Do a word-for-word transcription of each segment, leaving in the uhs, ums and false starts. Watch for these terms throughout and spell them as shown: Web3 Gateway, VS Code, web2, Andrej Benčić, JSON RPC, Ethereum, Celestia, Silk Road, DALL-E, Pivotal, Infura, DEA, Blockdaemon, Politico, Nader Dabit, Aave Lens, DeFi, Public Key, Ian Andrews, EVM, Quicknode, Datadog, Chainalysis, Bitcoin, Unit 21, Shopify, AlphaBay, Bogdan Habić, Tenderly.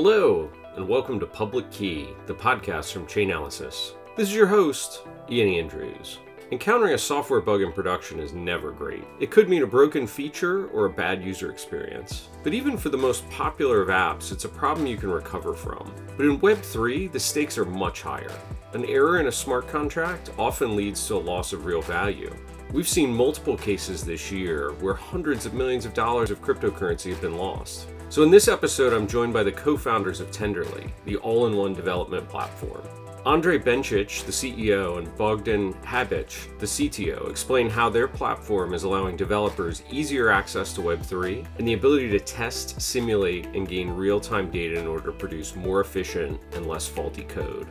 Hello, and welcome to Public Key, the podcast from Chainalysis. This is your host, Ian Andrews. Encountering a software bug in production is never great. It could mean a broken feature or a bad user experience. But even for the most popular of apps, it's a problem you can recover from. But in Web three, the stakes are much higher. An error in a smart contract often leads to a loss of real value. We've seen multiple cases this year where hundreds of millions of dollars of cryptocurrency have been lost. So in this episode, I'm joined by the co-founders of Tenderly, the all-in-one development platform. Andrej Benčić, the C E O, and Bogdan Habić, the C T O, explain how their platform is allowing developers easier access to Web three and the ability to test, simulate, and gain real-time data in order to produce more efficient and less faulty code.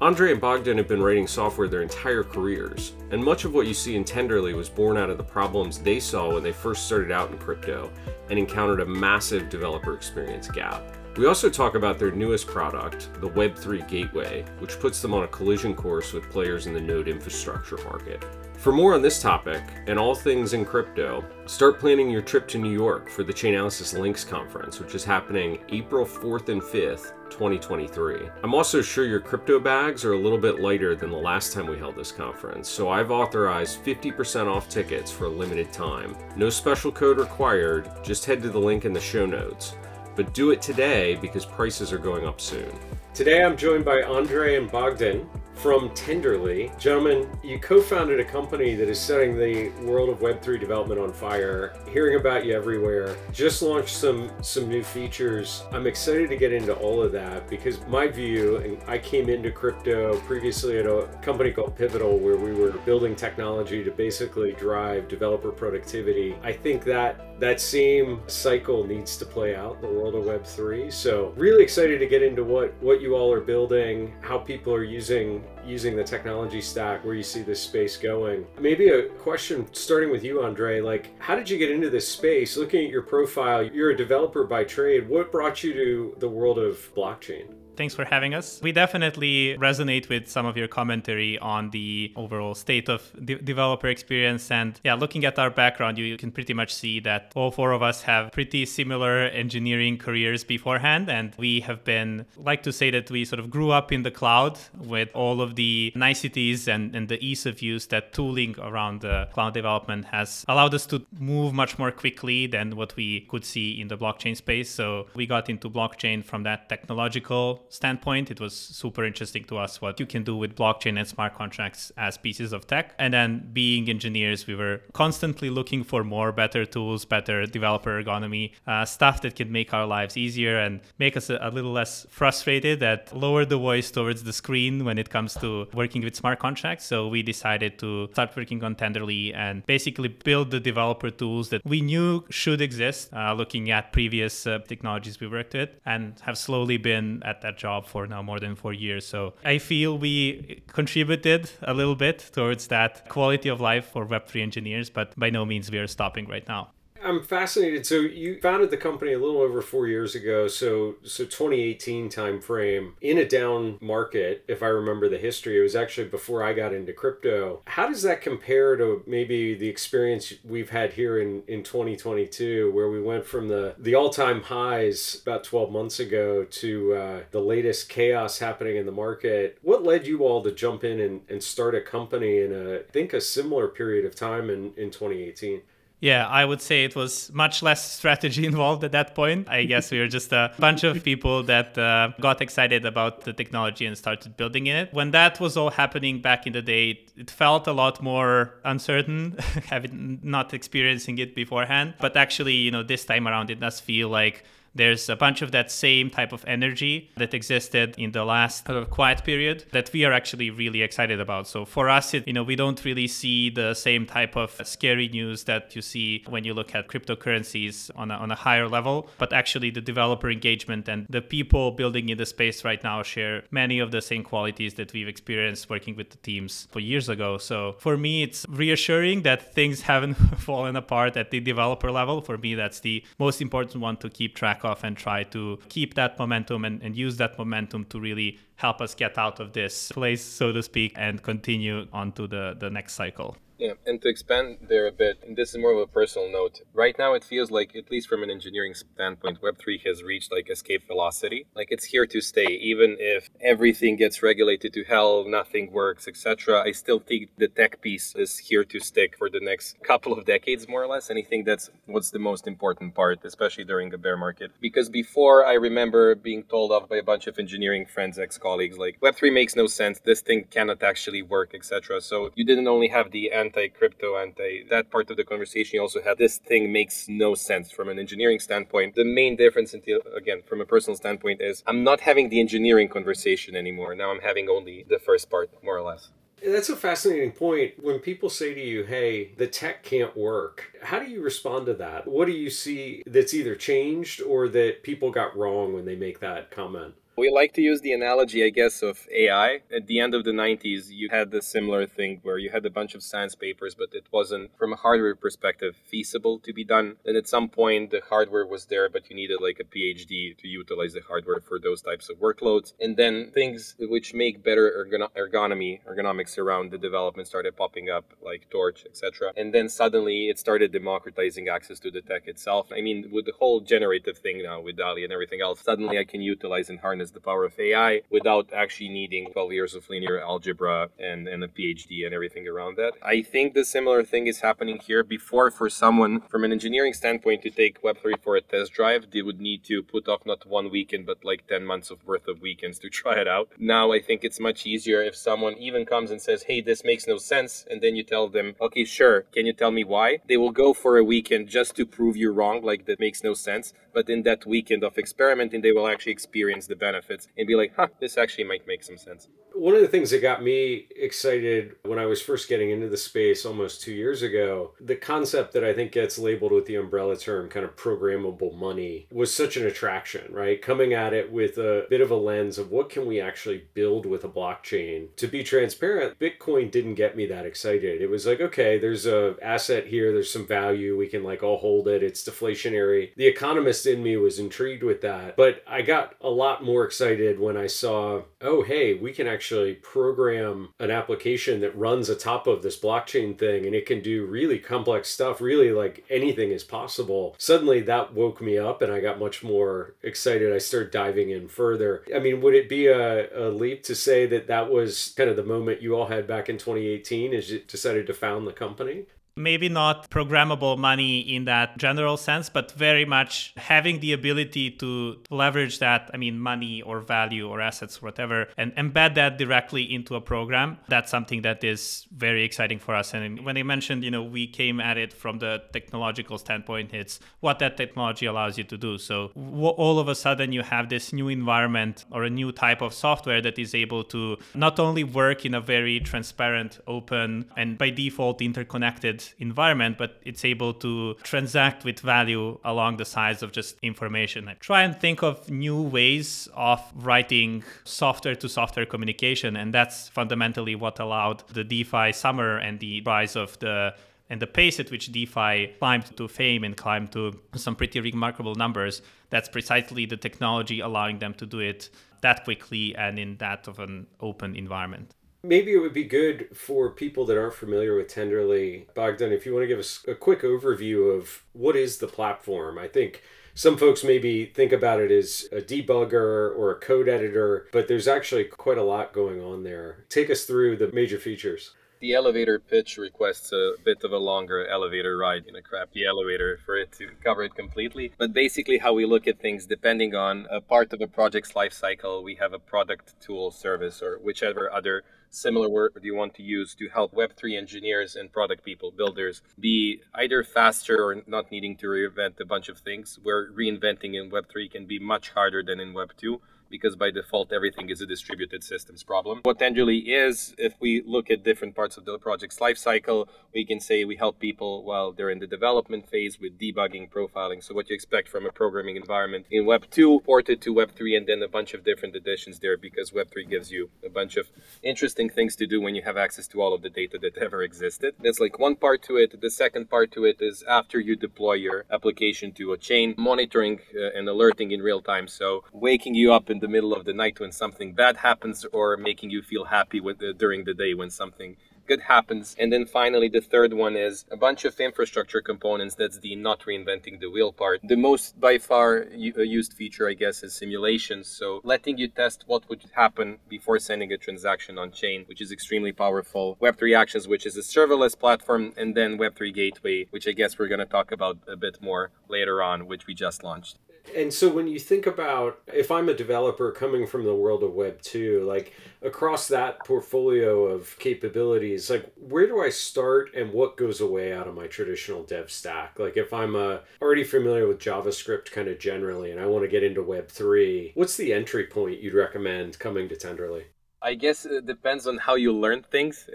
Andrej and Bogdan have been writing software their entire careers, and much of what you see in Tenderly was born out of the problems they saw when they first started out in crypto and encountered a massive developer experience gap. We also talk about their newest product, the Web three Gateway, which puts them on a collision course with players in the node infrastructure market. For more on this topic, and all things in crypto, start planning your trip to New York for the Chainalysis Links Conference, which is happening April fourth and fifth, twenty twenty-three. I'm also sure your crypto bags are a little bit lighter than the last time we held this conference, so I've authorized fifty percent off tickets for a limited time. No special code required, just head to the link in the show notes. But do it today because prices are going up soon. Today I'm joined by Andrej and Bogdan from Tenderly. Gentlemen, you co-founded a company that is setting the world of Web three development on fire. Hearing about you everywhere. Just launched some, some new features. I'm excited to get into all of that because my view, and I came into crypto previously at a company called Pivotal where we were building technology to basically drive developer productivity. I think that that same cycle needs to play out in the world of Web three. So really excited to get into what, what you all are building, how people are using using the technology stack, where you see this space going. Maybe a question starting with you, Andrej, like how did you get into this space? Looking at your profile, you're a developer by trade. What brought you to the world of blockchain? Thanks for having us. We definitely resonate with some of your commentary on the overall state of de- developer experience. And yeah, looking at our background, you, you can pretty much see that all four of us have pretty similar engineering careers beforehand. And we have been, like to say that we sort of grew up in the cloud with all of the niceties and, and the ease of use that tooling around the cloud development has allowed us to move much more quickly than what we could see in the blockchain space. So we got into blockchain from that technological standpoint. It was super interesting to us what you can do with blockchain and smart contracts as pieces of tech. And then being engineers, we were constantly looking for more, better tools, better developer ergonomy, uh, stuff that could make our lives easier and make us a, a little less frustrated, that lower the voice towards the screen when it comes to working with smart contracts. So we decided to start working on Tenderly and basically build the developer tools that we knew should exist, uh, looking at previous uh, technologies we worked with, and have slowly been at that job for now more than four years. So I feel we contributed a little bit towards that quality of life for Web three engineers, but by no means we are stopping right now. I'm fascinated. So you founded the company a little over four years ago. So so twenty eighteen timeframe in a down market, if I remember the history, it was actually before I got into crypto. How does that compare to maybe the experience we've had here in, in twenty twenty-two, where we went from the, the all-time highs about twelve months ago to uh, the latest chaos happening in the market? What led you all to jump in and, and start a company in a, I think, a similar period of time in, in twenty eighteen? Yeah, I would say it was much less strategy involved at that point. I guess we were just a bunch of people that uh, got excited about the technology and started building in it. When that was all happening back in the day, it felt a lot more uncertain, having not experiencing it beforehand. But actually, you know, this time around, it does feel like there's a bunch of that same type of energy that existed in the last sort of quiet period that we are actually really excited about. So for us, it, you know, we don't really see the same type of scary news that you see when you look at cryptocurrencies on a, on a higher level. But actually, the developer engagement and the people building in the space right now share many of the same qualities that we've experienced working with the teams for years ago. So for me, it's reassuring that things haven't fallen apart at the developer level. For me, that's the most important one to keep track off and try to keep that momentum and, and use that momentum to really help us get out of this place, so to speak, and continue on to the, the next cycle. Yeah, and to expand there a bit, and this is more of a personal note, right now it feels like, at least from an engineering standpoint, Web three has reached like escape velocity. Like it's here to stay, even if everything gets regulated to hell, nothing works, et cetera. I still think the tech piece is here to stick for the next couple of decades, more or less. And I think that's what's the most important part, especially during a bear market. Because before, I remember being told off by a bunch of engineering friends, ex-colleagues, like Web three makes no sense, this thing cannot actually work, et cetera. So you didn't only have the anti-crypto, anti that part of the conversation, you also had this thing makes no sense from an engineering standpoint. The main difference, until, again, from a personal standpoint, is I'm not having the engineering conversation anymore. Now I'm having only the first part, more or less. That's a fascinating point. When people say to you, hey, the tech can't work, how do you respond to that? What do you see that's either changed or that people got wrong when they make that comment? We like to use the analogy, I guess, of A I. At the end of the nineties, you had a similar thing where you had a bunch of science papers, but it wasn't, from a hardware perspective, feasible to be done. And at some point, the hardware was there, but you needed like a P H D to utilize the hardware for those types of workloads. And then things which make better ergon- ergonomy, ergonomics around the development started popping up, like Torch, et cetera. And then suddenly it started democratizing access to the tech itself. I mean, with the whole generative thing now with DALL-E and everything else, suddenly I can utilize and harness the power of A I without actually needing twelve years of linear algebra and, and a P H D and everything around that. I think the similar thing is happening here. Before, for someone from an engineering standpoint to take Web three for a test drive, they would need to put off not one weekend, but like ten months of worth of weekends to try it out. Now, I think it's much easier if someone even comes and says, hey, this makes no sense. And then you tell them, okay, sure. Can you tell me why? They will go for a weekend just to prove you wrong, like that makes no sense. But in that weekend of experimenting, they will actually experience the benefit. benefits and be like, huh, this actually might make some sense. One of the things that got me excited when I was first getting into the space almost two years ago, the concept that I think gets labeled with the umbrella term kind of programmable money was such an attraction, right? Coming at it with a bit of a lens of what can we actually build with a blockchain? To be transparent, Bitcoin didn't get me that excited. It was like, okay, there's an asset here, there's some value, we can like all hold it, it's deflationary. The economist in me was intrigued with that, but I got a lot more excited when I saw, oh, hey, we can actually program an application that runs atop of this blockchain thing and it can do really complex stuff, really like anything is possible. Suddenly that woke me up and I got much more excited. I started diving in further. I mean, would it be a, a leap to say that that was kind of the moment you all had back in twenty eighteen as you decided to found the company? Maybe not programmable money in that general sense, but very much having the ability to leverage that, I mean, money or value or assets, or whatever, and embed that directly into a program. That's something that is very exciting for us. And when I mentioned, you know, we came at it from the technological standpoint, it's what that technology allows you to do. So all of a sudden you have this new environment or a new type of software that is able to not only work in a very transparent, open, and by default interconnected environment, but it's able to transact with value along the sides of just information. I try and think of new ways of writing software to software communication, and that's fundamentally what allowed the DeFi summer and the rise of the and the pace at which DeFi climbed to fame and climbed to some pretty remarkable numbers. That's precisely the technology allowing them to do it that quickly and in that of an open environment. Maybe it would be good for people that aren't familiar with Tenderly. Bogdan, if you want to give us a quick overview of what is the platform. I think some folks maybe think about it as a debugger or a code editor, but there's actually quite a lot going on there. Take us through the major features. The elevator pitch requests a bit of a longer elevator ride in a crappy elevator for it to cover it completely. But basically how we look at things, depending on a part of a project's life cycle, we have a product, tool, service, or whichever other similar word you want to use to help Web three engineers and product people, builders, be either faster or not needing to reinvent a bunch of things, where reinventing in Web three can be much harder than in Web two. Because by default, everything is a distributed systems problem. What Tenderly is, if we look at different parts of the project's lifecycle, we can say we help people while they're in the development phase with debugging, profiling. So what you expect from a programming environment in Web two, ported to Web three, and then a bunch of different additions there, because Web three gives you a bunch of interesting things to do when you have access to all of the data that ever existed. That's like one part to it. The second part to it is after you deploy your application to a chain, monitoring uh, and alerting in real time. So waking you up in the middle of the night when something bad happens, or making you feel happy with the, during the day when something good happens. And then finally, the third one is a bunch of infrastructure components. That's the not reinventing the wheel part. The most by far used feature, I guess, is simulations. So letting you test what would happen before sending a transaction on chain, which is extremely powerful. web three Actions, which is a serverless platform, and then web three Gateway, which I guess we're going to talk about a bit more later on, which we just launched. And so when you think about, if I'm a developer coming from the world of web two, like across that portfolio of capabilities, like where do I start and what goes away out of my traditional dev stack? Like if I'm uh, already familiar with JavaScript kind of generally, and I want to get into web three, what's the entry point you'd recommend coming to Tenderly? I guess it depends on how you learn things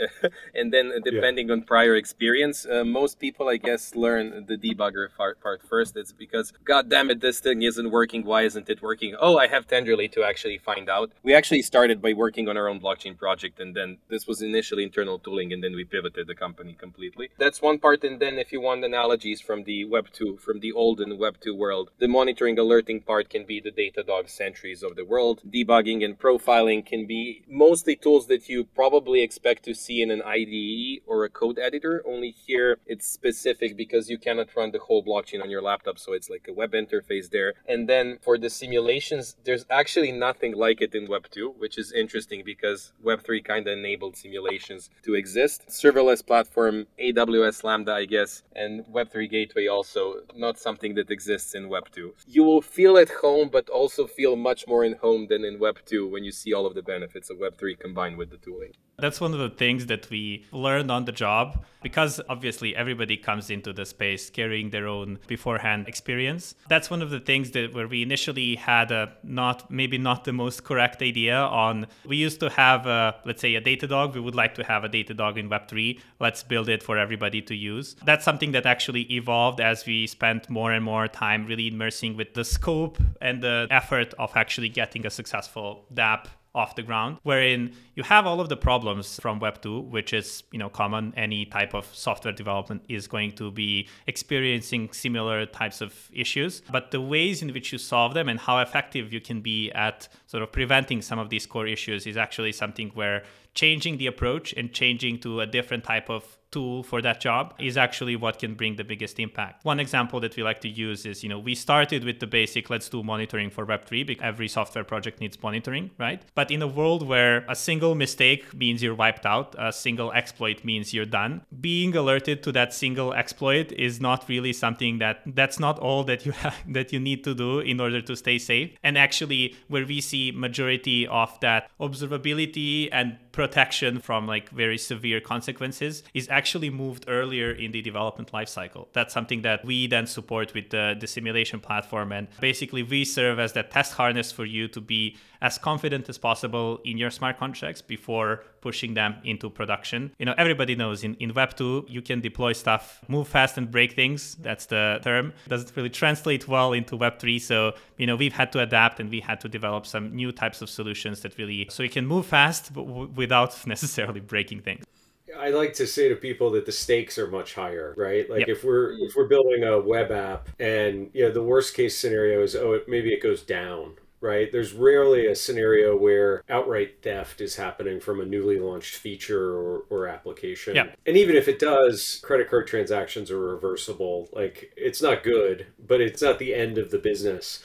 and then depending yeah. on prior experience. Uh, most people, I guess, learn the debugger part, part first. It's because, God damn it, this thing isn't working. Why isn't it working? Oh, I have Tenderly to actually find out. We actually started by working on our own blockchain project, and then this was initially internal tooling, and then we pivoted the company completely. That's one part. And then if you want analogies from the web two, from the olden web two world, the monitoring alerting part can be the Datadog sentries of the world. Debugging and profiling can be mostly tools that you probably expect to see in an I D E or a code editor. Only here it's specific because you cannot run the whole blockchain on your laptop, so it's like a web interface there. And then for the simulations, there's actually nothing like it in web two, which is interesting because web three kind of enabled simulations to exist. Serverless platform, A W S Lambda, I guess, and web three Gateway also, not something that exists in web two. You will feel at home, but also feel much more in home than in web two when you see all of the benefits of web web three combined with the tooling. That's one of the things that we learned on the job, because obviously everybody comes into the space carrying their own beforehand experience. That's one of the things that where we initially had a not maybe not the most correct idea on. We used to have, a, let's say, a Datadog. We would like to have a Datadog in web three. Let's build it for everybody to use. That's something that actually evolved as we spent more and more time really immersing with the scope and the effort of actually getting a successful dApp off the ground, wherein you have all of the problems from web two, which is, you know, common. Any type of software development is going to be experiencing similar types of issues, but the ways in which you solve them and how effective you can be at sort of preventing some of these core issues is actually something where changing the approach and changing to a different type of tool for that job is actually what can bring the biggest impact. One example that we like to use is, you know, we started with the basic, let's do monitoring for web three because every software project needs monitoring, right? But in a world where a single mistake means you're wiped out, a single exploit means you're done, being alerted to that single exploit is not really something that that's not all that you have, that you need to do in order to stay safe. And actually where we see majority of that observability and protection from like very severe consequences is actually moved earlier in the development lifecycle. That's something that we then support with the, the simulation platform. And basically we serve as that test harness for you to be as confident as possible in your smart contracts before pushing them into production. You know, everybody knows in, in web two, you can deploy stuff, move fast and break things. That's the term. It doesn't really translate well into web three. So, you know, we've had to adapt and we had to develop some new types of solutions that really, so you can move fast, but w- with without necessarily breaking things. I like to say to people that the stakes are much higher, right? Like yep. if we're if we're building a web app and, you know, the worst case scenario is, oh, it, maybe it goes down, right? There's rarely a scenario where outright theft is happening from a newly launched feature or, or application. Yeah. And even if it does, credit card transactions are reversible. Like it's not good, but it's not the end of the business.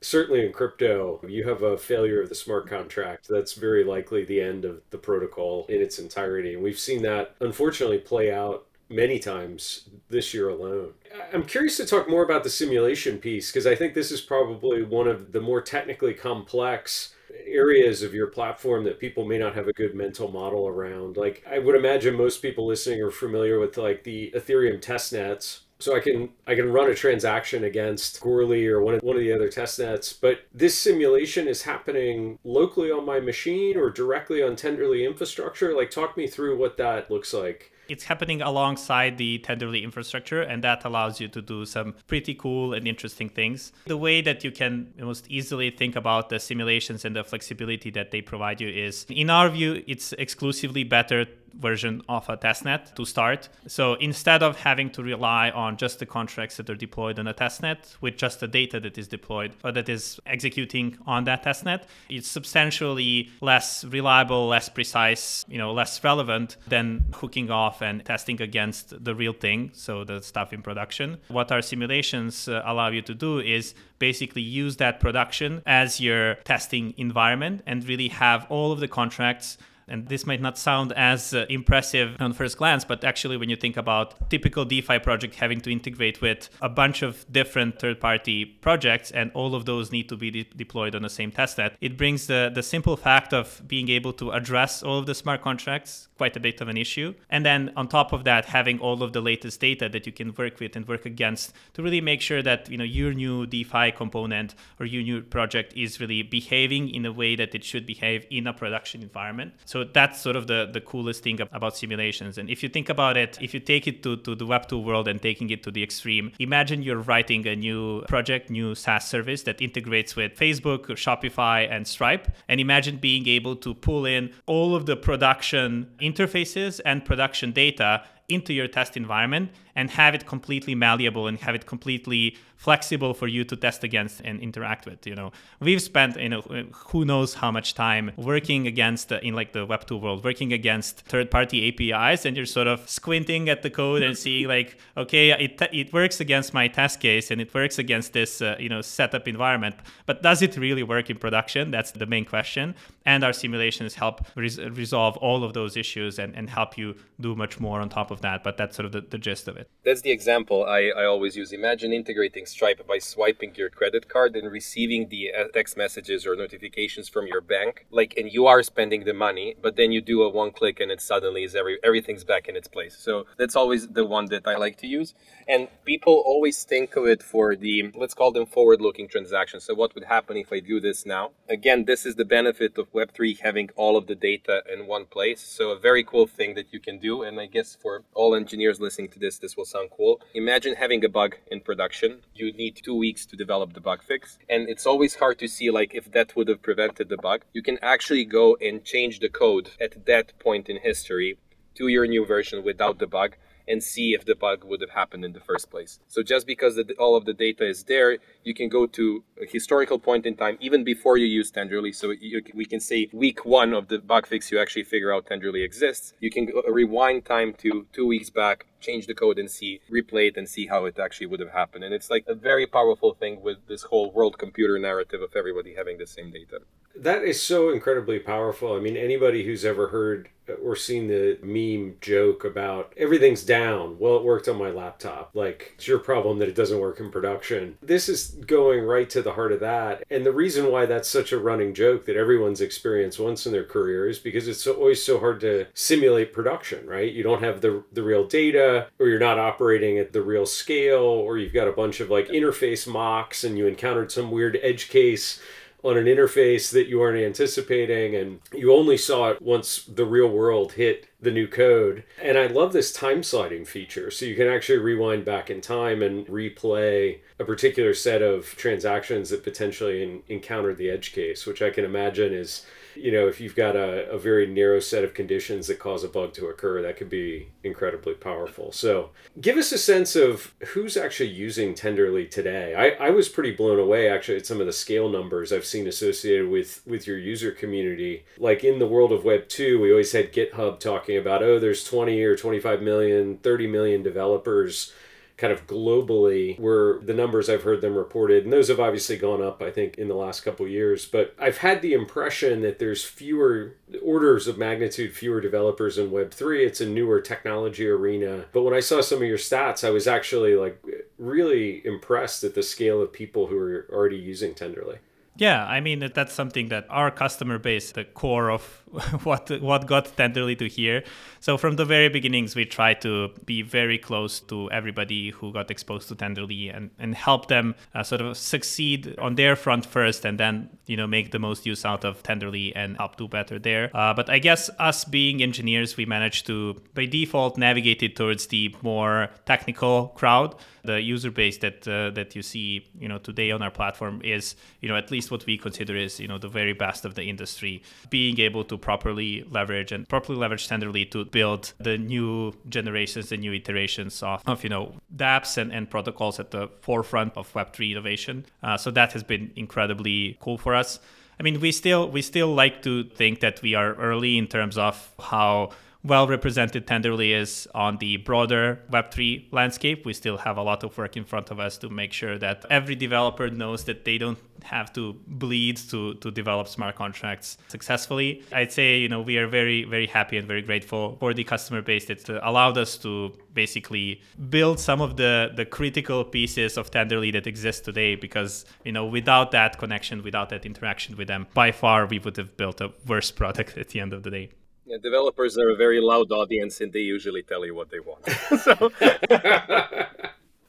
Certainly in crypto, you have a failure of the smart contract. That's very likely the end of the protocol in its entirety. And we've seen that, unfortunately, play out many times this year alone. I'm curious to talk more about the simulation piece, because I think this is probably one of the more technically complex areas of your platform that people may not have a good mental model around. Like, I would imagine most people listening are familiar with like the Ethereum testnets. So I can I can run a transaction against Gourley or one of, one of the other testnets, but this simulation is happening locally on my machine or directly on Tenderly infrastructure. Like, talk me through what that looks like. It's happening alongside the Tenderly infrastructure, and that allows you to do some pretty cool and interesting things. The way that you can most easily think about the simulations and the flexibility that they provide you is, in our view, it's exclusively better version of a testnet to start. So instead of having to rely on just the contracts that are deployed on a testnet with just the data that is deployed or that is executing on that testnet, it's substantially less reliable, less precise, you know, less relevant than hooking off and testing against the real thing, so the stuff in production. What our simulations uh, allow you to do is basically use that production as your testing environment and really have all of the contracts. And this might not sound as uh, impressive on first glance, but actually when you think about typical DeFi project having to integrate with a bunch of different third-party projects, and all of those need to be de- deployed on the same testnet, it brings the, the simple fact of being able to address all of the smart contracts quite a bit of an issue. And then on top of that, having all of the latest data that you can work with and work against to really make sure that, you know, your new DeFi component or your new project is really behaving in a way that it should behave in a production environment. So So that's sort of the, the coolest thing about simulations. And if you think about it, if you take it to, to the Web two world and taking it to the extreme, imagine you're writing a new project, new SaaS service that integrates with Facebook, Shopify, and Stripe. And imagine being able to pull in all of the production interfaces and production data into your test environment and have it completely malleable and have it completely flexible for you to test against and interact with. You know, we've spent, you know, who knows how much time working against in like the Web two world, working against third-party A P Is, and you're sort of squinting at the code and seeing like, okay, it it works against my test case and it works against this, uh, you know, setup environment, but does it really work in production? That's the main question. And our simulations help res- resolve all of those issues and, and help you do much more on top of that. But that's sort of the, the gist of it. That's the example I, I always use. Imagine integrating Stripe by swiping your credit card and receiving the text messages or notifications from your bank, like, and you are spending the money, but then you do a one click and it suddenly is every everything's back in its place. So that's always the one that I like to use. And people always think of it for the, let's call them forward-looking transactions. So what would happen if I do this now? Again, this is the benefit of Web three having all of the data in one place. So a very cool thing that you can do. And I guess for all engineers listening to this, this will sound cool. Imagine having a bug in production. You need two weeks to develop the bug fix. And it's always hard to see like if that would have prevented the bug. You can actually go and change the code at that point in history to your new version without the bug and see if the bug would have happened in the first place. So just because the, all of the data is there, you can go to a historical point in time, even before you use Tenderly. So you, we can say week one of the bug fix, you actually figure out Tenderly exists. You can go, rewind time to two weeks back, change the code and see, replay it and see how it actually would have happened. And it's like a very powerful thing with this whole world computer narrative of everybody having the same data. That is so incredibly powerful. I mean, anybody who's ever heard or seen the meme joke about everything's down, well, it worked on my laptop. Like, it's your problem that it doesn't work in production. This is going right to the heart of that. And the reason why that's such a running joke that everyone's experienced once in their career is because it's always so hard to simulate production, right? You don't have the, the real data, or you're not operating at the real scale, or you've got a bunch of like interface mocks and you encountered some weird edge case on an interface that you weren't anticipating, and you only saw it once the real world hit the new code. And I love this time sliding feature. So you can actually rewind back in time and replay a particular set of transactions that potentially in, encountered the edge case, which I can imagine is, you know, if you've got a, a very narrow set of conditions that cause a bug to occur, that could be incredibly powerful. So give us a sense of who's actually using Tenderly today. I, I was pretty blown away, actually, at some of the scale numbers I've seen associated with, with your user community. Like in the world of Web two, we always had GitHub talking about, oh, there's twenty or twenty-five million, thirty million developers kind of globally were the numbers I've heard them reported. And those have obviously gone up, I think, in the last couple of years. But I've had the impression that there's fewer, orders of magnitude, fewer developers in Web three. It's a newer technology arena. But when I saw some of your stats, I was actually like really impressed at the scale of people who are already using Tenderly. Yeah, I mean, that's something that our customer base, the core of what what got Tenderly to here. So from the very beginnings, we tried to be very close to everybody who got exposed to Tenderly and, and help them uh, sort of succeed on their front first and then you know, make the most use out of Tenderly and updo better there. Uh, but I guess us being engineers, we managed to, by default, navigate it towards the more technical crowd. The user base that uh, that you see, you know, today on our platform is, you know, at least what we consider is, you know, the very best of the industry, being able to properly leverage and properly leverage Tenderly to build the new generations, the new iterations of, of you know, dApps and, and protocols at the forefront of Web three innovation. Uh, so that has been incredibly cool for us. I mean, we still we still like to think that we are early in terms of how well represented Tenderly is on the broader Web three landscape. We still have a lot of work in front of us to make sure that every developer knows that they don't have to bleed to to develop smart contracts successfully. I'd say, you know, we are very, very happy and very grateful for the customer base that allowed us to basically build some of the, the critical pieces of Tenderly that exist today, because, you know, without that connection, without that interaction with them, by far we would have built a worse product at the end of the day. Yeah, developers are a very loud audience, and they usually tell you what they want. So,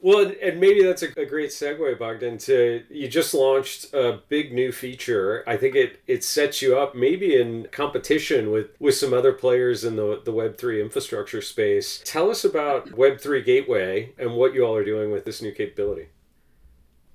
well, and maybe that's a great segue, Bogdan, to you just launched a big new feature. I think it, it sets you up maybe in competition with, with some other players in the, the Web three infrastructure space. Tell us about Web three Gateway and what you all are doing with this new capability.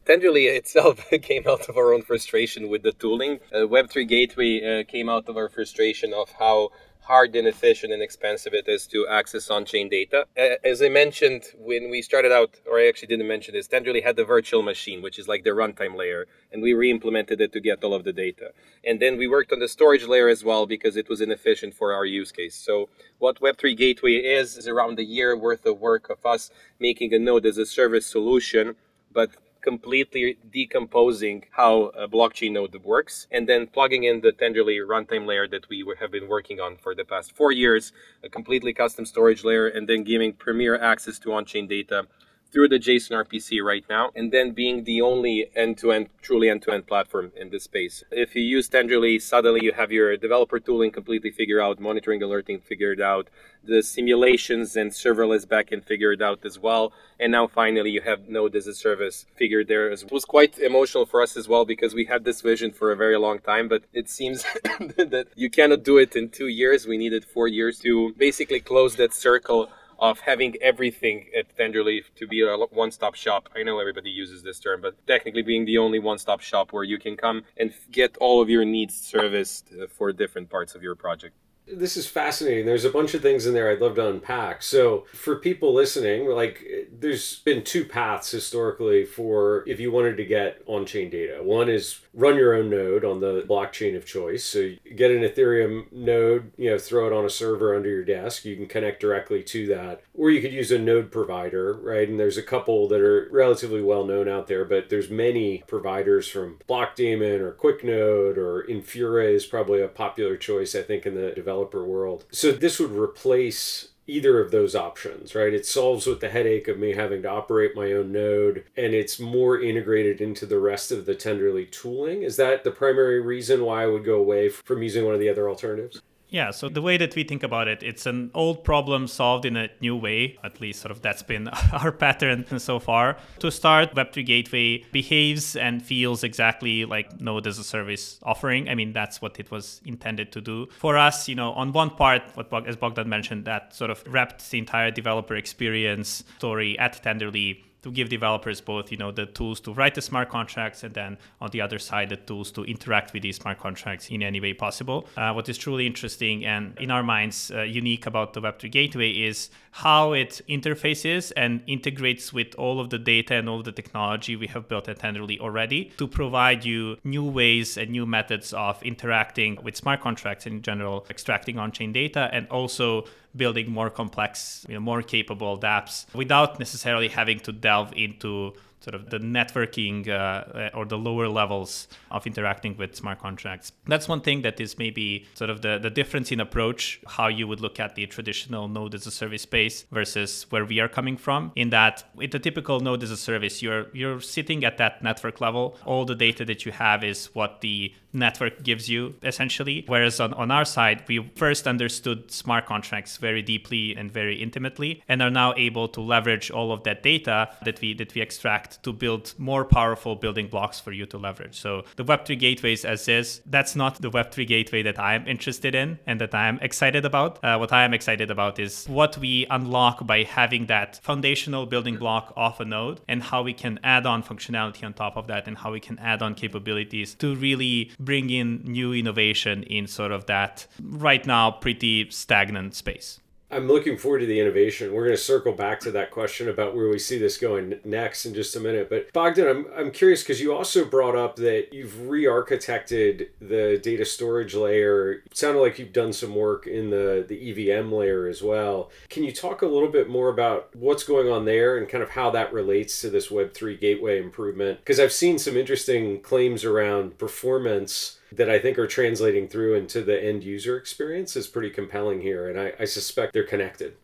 Tenderly itself came out of our own frustration with the tooling. Uh, Web three Gateway uh, came out of our frustration of how hard and efficient and expensive it is to access on-chain data. As I mentioned, when we started out, or I actually didn't mention this, Tenderly had the virtual machine, which is like the runtime layer, and we re-implemented it to get all of the data. And then we worked on the storage layer as well, because it was inefficient for our use case. So what Web three Gateway is, is around a year worth of work of us making a node as a service solution, but completely decomposing how a blockchain node works, and then plugging in the Tenderly runtime layer that we have been working on for the past four years, a completely custom storage layer, and then giving premier access to on-chain data through the JSON R P C right now, and then being the only end-to-end, truly end-to-end platform in this space. If you use Tenderly, suddenly you have your developer tooling completely figured out, monitoring, alerting figured out, the simulations and serverless backend figured out as well, and now finally you have Node as a service figured there as well. It was quite emotional for us as well, because we had this vision for a very long time, but it seems that you cannot do it in two years. We needed four years to basically close that circle of having everything at Tenderly to be a one-stop shop. I know everybody uses this term, but technically being the only one-stop shop where you can come and get all of your needs serviced for different parts of your project. This is fascinating. There's a bunch of things in there I'd love to unpack. So for people listening, like, there's been two paths historically for if you wanted to get on-chain data. One is run your own node on the blockchain of choice. So you get an Ethereum node, you know, throw it on a server under your desk. You can connect directly to that. Or you could use a node provider, right? And there's a couple that are relatively well known out there, but there's many providers from Blockdaemon or Quicknode, or Infura is probably a popular choice, I think, in the development world. So this would replace either of those options, right? It solves with the headache of me having to operate my own node, and it's more integrated into the rest of the Tenderly tooling. Is that the primary reason why I would go away from using one of the other alternatives? Yeah, so the way that we think about it, it's an old problem solved in a new way. At least sort of that's been our pattern so far. To start, Web three Gateway behaves and feels exactly like Node as a service offering. I mean, that's what it was intended to do. For us, you know, on one part, what Bog- as Bogdan mentioned, that sort of wrapped the entire developer experience story at Tenderly to give developers both, you know, the tools to write the smart contracts, and then on the other side, the tools to interact with these smart contracts in any way possible. Uh, what is truly interesting and in our minds uh, unique about the Web three Gateway is how it interfaces and integrates with all of the data and all the technology we have built at Tenderly already to provide you new ways and new methods of interacting with smart contracts in general, extracting on-chain data, and also building more complex, you know, more capable dApps without necessarily having to delve into sort of the networking uh, or the lower levels of interacting with smart contracts. That's one thing that is maybe sort of the, the difference in approach, how you would look at the traditional node as a service space versus where we are coming from, in that with the typical node as a service, you're you're sitting at that network level. All the data that you have is what the network gives you, essentially. Whereas on, on our side, we first understood smart contracts very deeply and very intimately, and are now able to leverage all of that data that we that we extract that to build more powerful building blocks for you to leverage. So the Web three gateways as is, that's not the Web three gateway that I'm interested in and that I'm excited about. Uh, what I am excited about is what we unlock by having that foundational building block off a node and how we can add on functionality on top of that and how we can add on capabilities to really bring in new innovation in sort of that right now pretty stagnant space. I'm looking forward to the innovation. We're going to circle back to that question about where we see this going next in just a minute. But Bogdan, I'm I'm curious because you also brought up that you've re-architected the data storage layer. It sounded like you've done some work in the, the E V M layer as well. Can you talk a little bit more about what's going on there and kind of how that relates to this Web three gateway improvement? Because I've seen some interesting claims around performance that I think are translating through into the end user experience is pretty compelling here. And I, I suspect they're connected.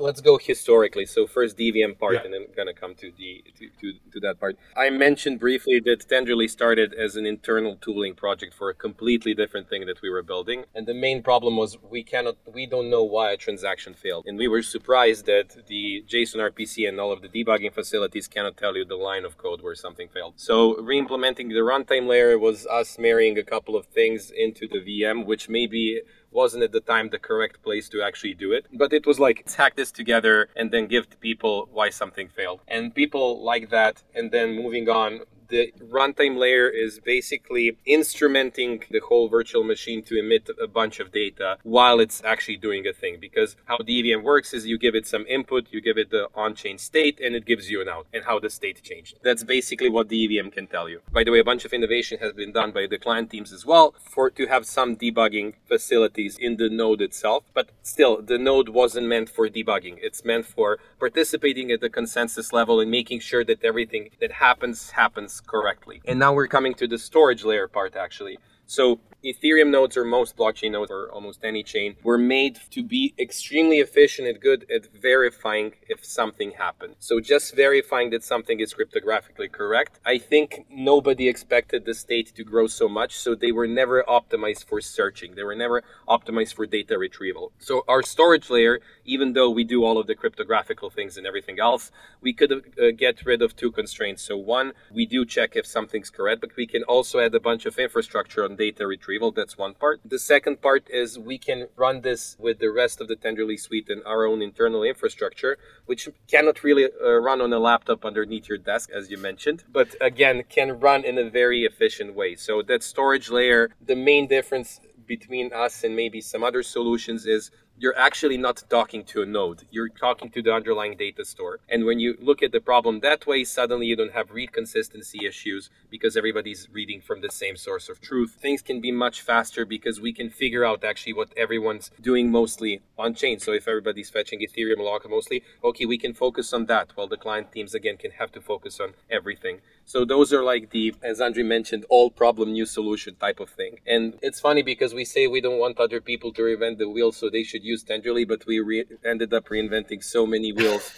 Let's go historically. So first the E V M part, yeah. And then I'm going to come to the to, to, to that part. I mentioned briefly that Tenderly started as an internal tooling project for a completely different thing that we were building. And the main problem was we cannot, we don't know why a transaction failed. And we were surprised that the JSON R P C and all of the debugging facilities cannot tell you the line of code where something failed. So re-implementing the runtime layer was us marrying a couple of things into the V M, which maybe wasn't at the time the correct place to actually do it. But it was like, let's hack this together and then give to people why something failed. And people like that. And then moving on, the runtime layer is basically instrumenting the whole virtual machine to emit a bunch of data while it's actually doing a thing. Because how the E V M works is you give it some input, you give it the on-chain state, and it gives you an out and how the state changed. That's basically what the E V M can tell you. By the way, a bunch of innovation has been done by the client teams as well for to have some debugging facilities in the node itself. But still, the node wasn't meant for debugging. It's meant for participating at the consensus level and making sure that everything that happens happens correctly. And now we're coming to the storage layer part, actually. So Ethereum nodes or most blockchain nodes or almost any chain were made to be extremely efficient and good at verifying if something happened. So just verifying that something is cryptographically correct. I think nobody expected the state to grow so much. So they were never optimized for searching. They were never optimized for data retrieval. So our storage layer, even though we do all of the cryptographical things and everything else, we could uh, get rid of two constraints. So one, we do check if something's correct, but we can also add a bunch of infrastructure on data retrieval. That's one part. The second part is we can run this with the rest of the Tenderly suite and our own internal infrastructure, which cannot really uh, run on a laptop underneath your desk, as you mentioned, but again, can run in a very efficient way. So that storage layer, the main difference between us and maybe some other solutions is you're actually not talking to a node. You're talking to the underlying data store. And when you look at the problem that way, suddenly you don't have read consistency issues because everybody's reading from the same source of truth. Things can be much faster because we can figure out actually what everyone's doing mostly on chain. So if everybody's fetching Ethereum lock mostly, okay, we can focus on that while the client teams again can have to focus on everything. So those are like the, as Andrej mentioned, all problem, new solution type of thing. And it's funny because we say we don't want other people to reinvent the wheel, so they should use Tenderly, but we re- ended up reinventing so many wheels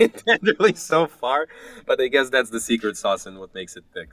in Tenderly so far. But I guess that's the secret sauce and what makes it tick.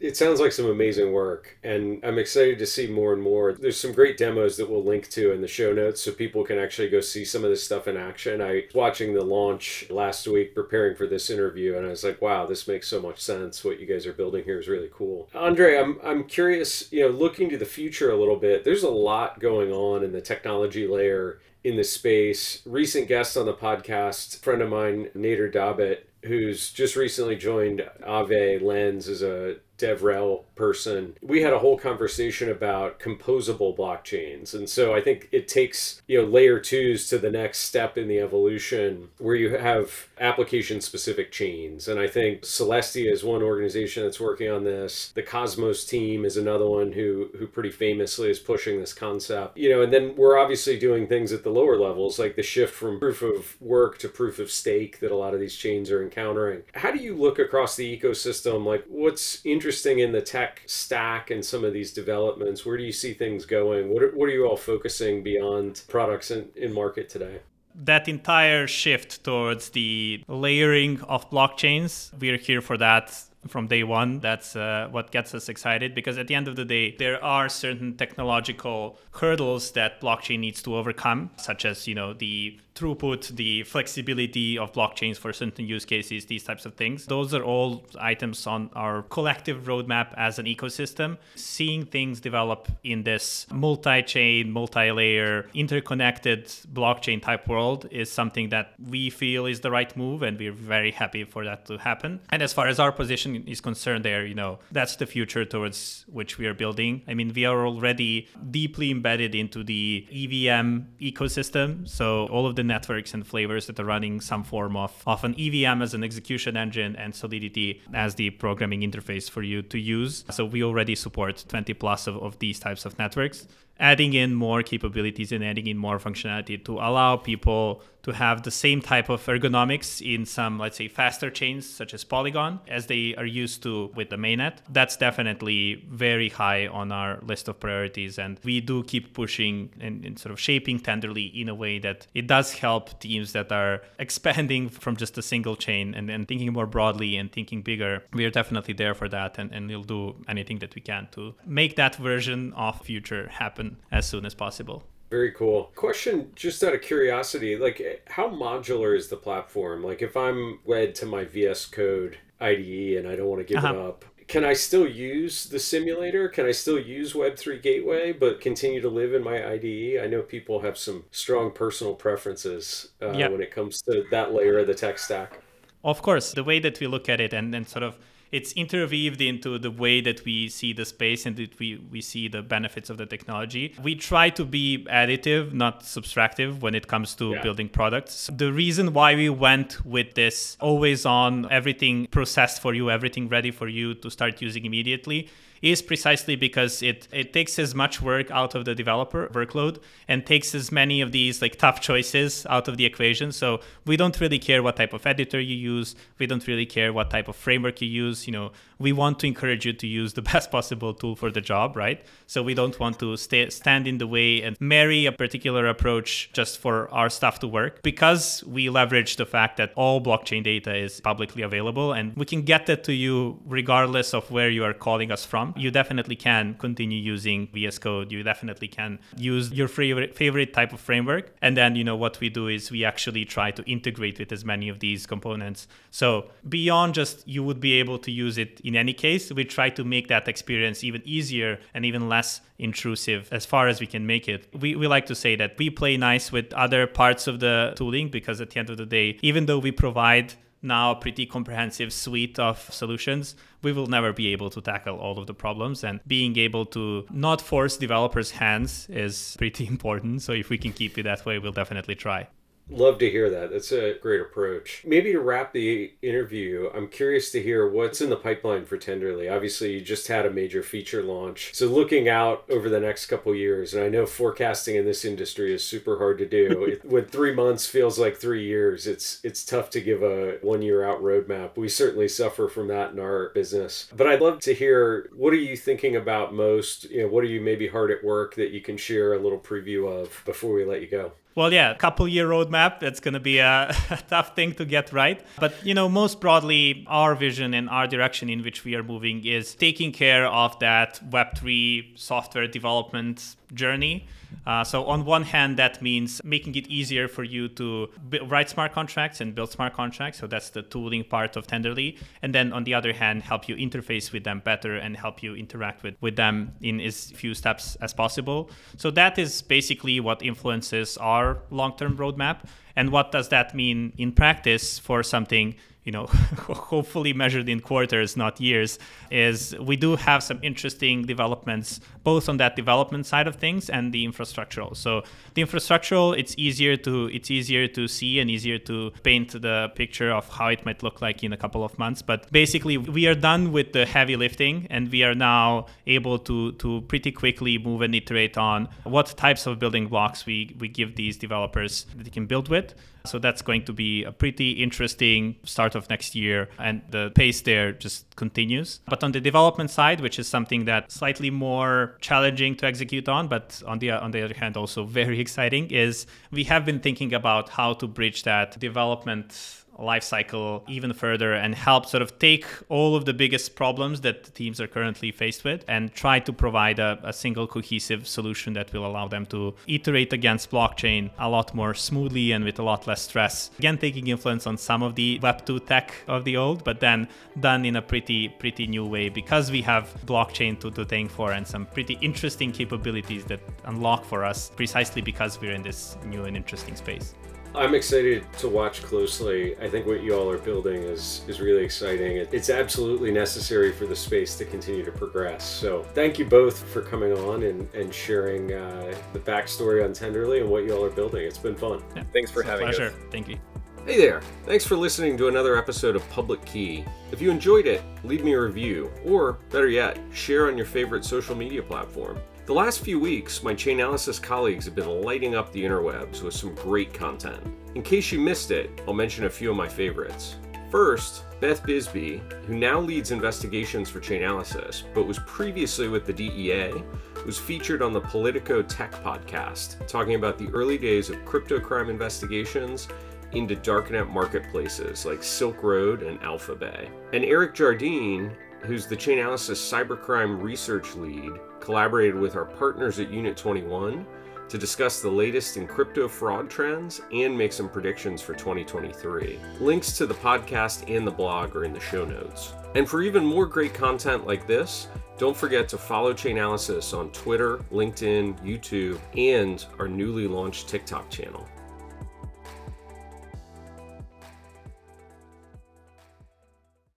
It sounds like some amazing work, and I'm excited to see more and more. There's some great demos that we'll link to in the show notes so people can actually go see some of this stuff in action. I was watching the launch last week preparing for this interview, and I was like, wow, this makes so much sense. What you guys are building here is really cool. Andrej, I'm I'm curious, you know, looking to the future a little bit, there's a lot going on in the technology layer in the space. Recent guest on the podcast, a friend of mine, Nader Dabit, who's just recently joined Aave Lens as a DevRel person. We had a whole conversation about composable blockchains. And so I think it takes, you know, layer twos to the next step in the evolution where you have application specific chains. And I think Celestia is one organization that's working on this. The Cosmos team is another one who, who pretty famously is pushing this concept, you know, and then we're obviously doing things at the lower levels, like the shift from proof of work to proof of stake that a lot of these chains are encountering. How do you look across the ecosystem? Like what's interesting Interesting in the tech stack and some of these developments? Where do you see things going? What are, what are you all focusing beyond products in, in market today? That entire shift towards the layering of blockchains, we are here for that. From day one, that's uh, what gets us excited, because at the end of the day, there are certain technological hurdles that blockchain needs to overcome, such as, you know, the throughput, the flexibility of blockchains for certain use cases, these types of things. Those are all items on our collective roadmap as an ecosystem. Seeing things develop in this multi-chain, multi-layer, interconnected blockchain type world is something that we feel is the right move, and we're very happy for that to happen. And as far as our position is concerned there, you know, that's the future towards which we are building. I mean, we are already deeply embedded into the E V M ecosystem. So all of the networks and flavors that are running some form of, of an E V M as an execution engine and Solidity as the programming interface for you to use. So we already support twenty plus of, of these types of networks, adding in more capabilities and adding in more functionality to allow people to have the same type of ergonomics in some, let's say, faster chains such as Polygon as they are used to with the mainnet. That's definitely very high on our list of priorities. And we do keep pushing and, and sort of shaping Tenderly in a way that it does help teams that are expanding from just a single chain and, and thinking more broadly and thinking bigger. We are definitely there for that, and, and we'll do anything that we can to make that version of future happen as soon as possible. Very cool. Question, just out of curiosity, like how modular is the platform? Like if I'm wed to my V S Code I D E and I don't want to give uh-huh. it up, can I still use the simulator? Can I still use Web three Gateway, but continue to live in my I D E? I know people have some strong personal preferences uh, yep. when it comes to that layer of the tech stack. Of course, the way that we look at it and then sort of it's interweaved into the way that we see the space and that we, we see the benefits of the technology. We try to be additive, not subtractive when it comes to yeah. building products. The reason why we went with this always on, everything processed for you, everything ready for you to start using immediately is precisely because it, it takes as much work out of the developer workload and takes as many of these like tough choices out of the equation. So we don't really care what type of editor you use. We don't really care what type of framework you use. You know, we want to encourage you to use the best possible tool for the job, right? So we don't want to stay, stand in the way and marry a particular approach just for our stuff to work, because we leverage the fact that all blockchain data is publicly available and we can get that to you regardless of where you are calling us from. You definitely can continue using V S Code. You definitely can use your favorite favorite type of framework. And then, you know, what we do is we actually try to integrate with as many of these components. So beyond just you would be able to use it in any case, we try to make that experience even easier and even less intrusive as far as we can make it. We, we like to say that we play nice with other parts of the tooling, because at the end of the day, even though we provide now a pretty comprehensive suite of solutions, we will never be able to tackle all of the problems, and being able to not force developers' hands is pretty important. So if we can keep it that way, we'll definitely try. Love to hear that. That's a great approach. Maybe to wrap the interview, I'm curious to hear what's in the pipeline for Tenderly. Obviously, you just had a major feature launch. So looking out over the next couple years, and I know forecasting in this industry is super hard to do. It, when three months feels like three years, it's it's tough to give a one-year out roadmap. We certainly suffer from that in our business. But I'd love to hear, what are you thinking about most? You know, what are you maybe hard at work that you can share a little preview of before we let you go? Well, yeah, couple year roadmap, that's going to be a, a tough thing to get right. But, you know, most broadly, our vision and our direction in which we are moving is taking care of that Web three software development journey. Uh, so on one hand, that means making it easier for you to b- write smart contracts and build smart contracts. So that's the tooling part of Tenderly. And then on the other hand, help you interface with them better and help you interact with, with them in as few steps as possible. So that is basically what influences our long-term roadmap. And what does that mean in practice for something, you know, hopefully measured in quarters, not years, is we do have some interesting developments, both on that development side of things and the infrastructural. So the infrastructural, it's easier to it's easier to see and easier to paint the picture of how it might look like in a couple of months. But basically, we are done with the heavy lifting, and we are now able to to pretty quickly move and iterate on what types of building blocks we, we give these developers that they can build with. So that's going to be a pretty interesting start of next year, and the pace there just continues. But on the development side, which is something that's slightly more challenging to execute on, but on the on the other hand also very exciting, is we have been thinking about how to bridge that development lifecycle even further and help sort of take all of the biggest problems that teams are currently faced with and try to provide a, a single cohesive solution that will allow them to iterate against blockchain a lot more smoothly and with a lot less stress. Again, taking influence on some of the Web two tech of the old, but then done in a pretty, pretty new way because we have blockchain to, to thank for and some pretty interesting capabilities that unlock for us precisely because we're in this new and interesting space. I'm excited to watch closely. I think what you all are building is, is really exciting. It's absolutely necessary for the space to continue to progress. So thank you both for coming on and, and sharing uh, the backstory on Tenderly and what you all are building. It's been fun. Yeah, Thanks for having us. Pleasure. Thank you. Hey there. Thanks for listening to another episode of Public Key. If you enjoyed it, leave me a review, or better yet, share on your favorite social media platform. The last few weeks, my Chainalysis colleagues have been lighting up the interwebs with some great content. In case you missed it, I'll mention a few of my favorites. First, Beth Bisbee, who now leads investigations for Chainalysis, but was previously with the D E A, was featured on the Politico Tech podcast, talking about the early days of crypto crime investigations into darknet marketplaces like Silk Road and AlphaBay. And Eric Jardine, who's the Chainalysis cybercrime research lead, collaborated with our partners at Unit twenty-one to discuss the latest in crypto fraud trends and make some predictions for twenty twenty-three. Links to the podcast and the blog are in the show notes. And for even more great content like this, don't forget to follow Chainalysis on Twitter, LinkedIn, YouTube, and our newly launched TikTok channel.